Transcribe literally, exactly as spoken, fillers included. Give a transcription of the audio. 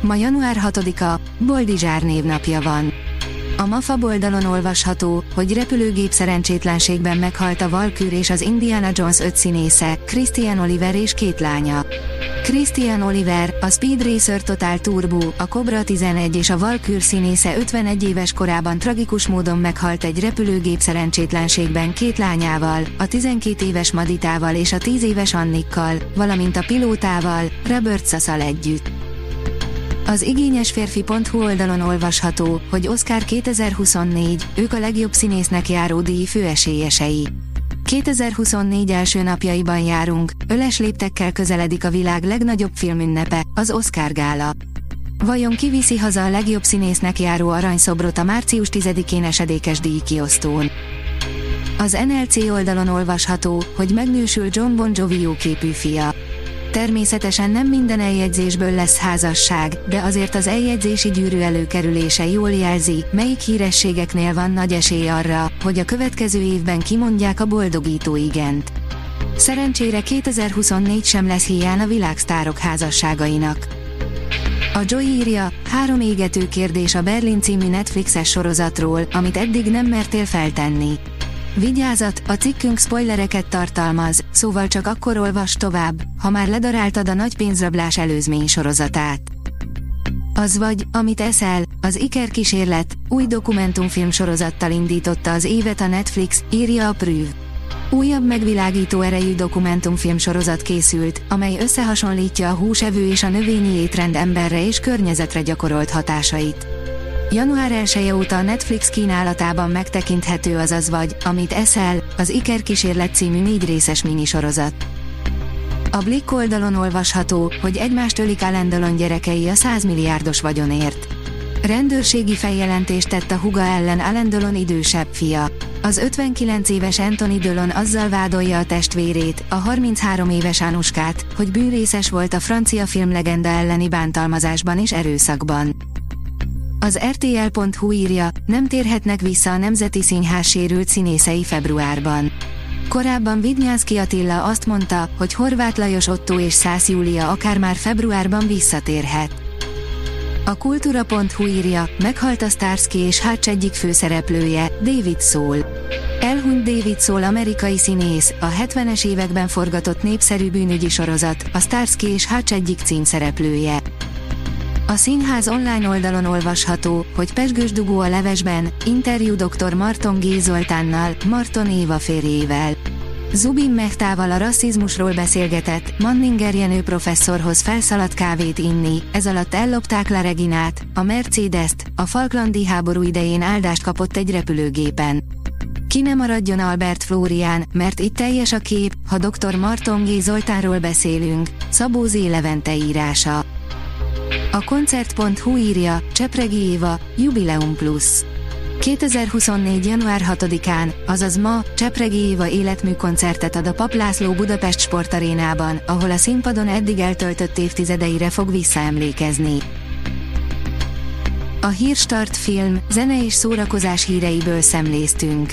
Ma január hatodika, Boldizsár névnapja van. A MAFA oldalon olvasható, hogy repülőgép szerencsétlenségben meghalt a Valkűr és az Indiana Jones öt színésze, Christian Oliver és két lánya. Christian Oliver, a Speed Racer Totál turbó, a Cobra tizenegy és a Valkűr színésze ötvenegy éves korában tragikus módon meghalt egy repülőgép szerencsétlenségben két lányával, a tizenkét éves Maditával és a tíz éves Annikkal, valamint a pilótával, Robert Sassal együtt. Az igényesférfi pont hu oldalon olvasható, hogy Oscar kétezer-huszonnégy, ők a legjobb színésznek járó díj főesélyesei. kétezer-huszonnégy első napjaiban járunk, öles léptekkel közeledik a világ legnagyobb filmünnepe, az Oscar gála. Vajon ki viszi haza a legjobb színésznek járó aranyszobrot a március tizedikén esedékes díjkiosztón? Az en el cé oldalon olvasható, hogy megnősül Jon Bon Jovi jóképű fia. Természetesen nem minden eljegyzésből lesz házasság, de azért az eljegyzési gyűrű előkerülése jól jelzi, melyik hírességeknél van nagy esély arra, hogy a következő évben kimondják a boldogító igent. Szerencsére kétezer-huszonnégy sem lesz hiány a világsztárok házasságainak. A Joy írja, három égető kérdés a Berlin című Netflixes sorozatról, amit eddig nem mertél feltenni. Vigyázat, a cikkünk spoilereket tartalmaz, szóval csak akkor olvasd tovább, ha már ledaráltad a Nagy pénzrablás előzmény sorozatát. Az Vagy, amit eszel, az Iker kísérlet, új dokumentumfilm sorozattal indította az évet a Netflix, írja a Prüv. Újabb megvilágító erejű dokumentumfilm sorozat készült, amely összehasonlítja a húsevő és a növényi étrend emberre és környezetre gyakorolt hatásait. január elseje óta a Netflix kínálatában megtekinthető az Az Vagy, amit eszel, az Iker kísérlet című négy részes minisorozat. A Blick oldalon olvasható, hogy egymást ölik Alain Delon gyerekei a száz milliárdos vagyonért. Rendőrségi feljelentést tett a húga ellen Alain Delon idősebb fia. Az ötvenkilenc éves Anthony Delon azzal vádolja a testvérét, a harminchárom éves Anuskát, hogy bűnrészes volt a francia filmlegenda elleni bántalmazásban és erőszakban. Az er té el pont hu írja, nem térhetnek vissza a Nemzeti Színház sérült színészei februárban. Korábban Vidnyánszky Attila azt mondta, hogy Horváth Lajos Ottó és Szász Júlia akár már februárban visszatérhet. A kultúra pont hu írja, meghalt a Starsky és Hutch egyik főszereplője, David Soul. Elhunyt David Soul amerikai színész, a hetvenes években forgatott népszerű bűnügyi sorozat, a Starsky és Hutch egyik címszereplője. A színház online oldalon olvasható, hogy pesgős dugó a levesben, interjú dr. Marton G. Zoltánnal, Marton Éva férjével. Zubin Mehtával a rasszizmusról beszélgetett, Manninger Jenő professzorhoz felszaladt kávét inni, ez alatt ellopták La Reginát, a Mercedest, a falklandi háború idején áldást kapott egy repülőgépen. Ki ne maradjon Albert Flórián, mert itt teljes a kép, ha dr. Marton G. Zoltánról beszélünk, Szabó Z. Levente írása. A koncert pont hu írja, Csepregi Éva, Jubileum plusz. kétezer-huszonnégy január hatodikán, azaz ma, Csepregi Éva életműkoncertet ad a Pap László Budapest sportarénában, ahol a színpadon eddig eltöltött évtizedeire fog visszaemlékezni. A Hírstart film, zene és szórakozás híreiből szemléztünk.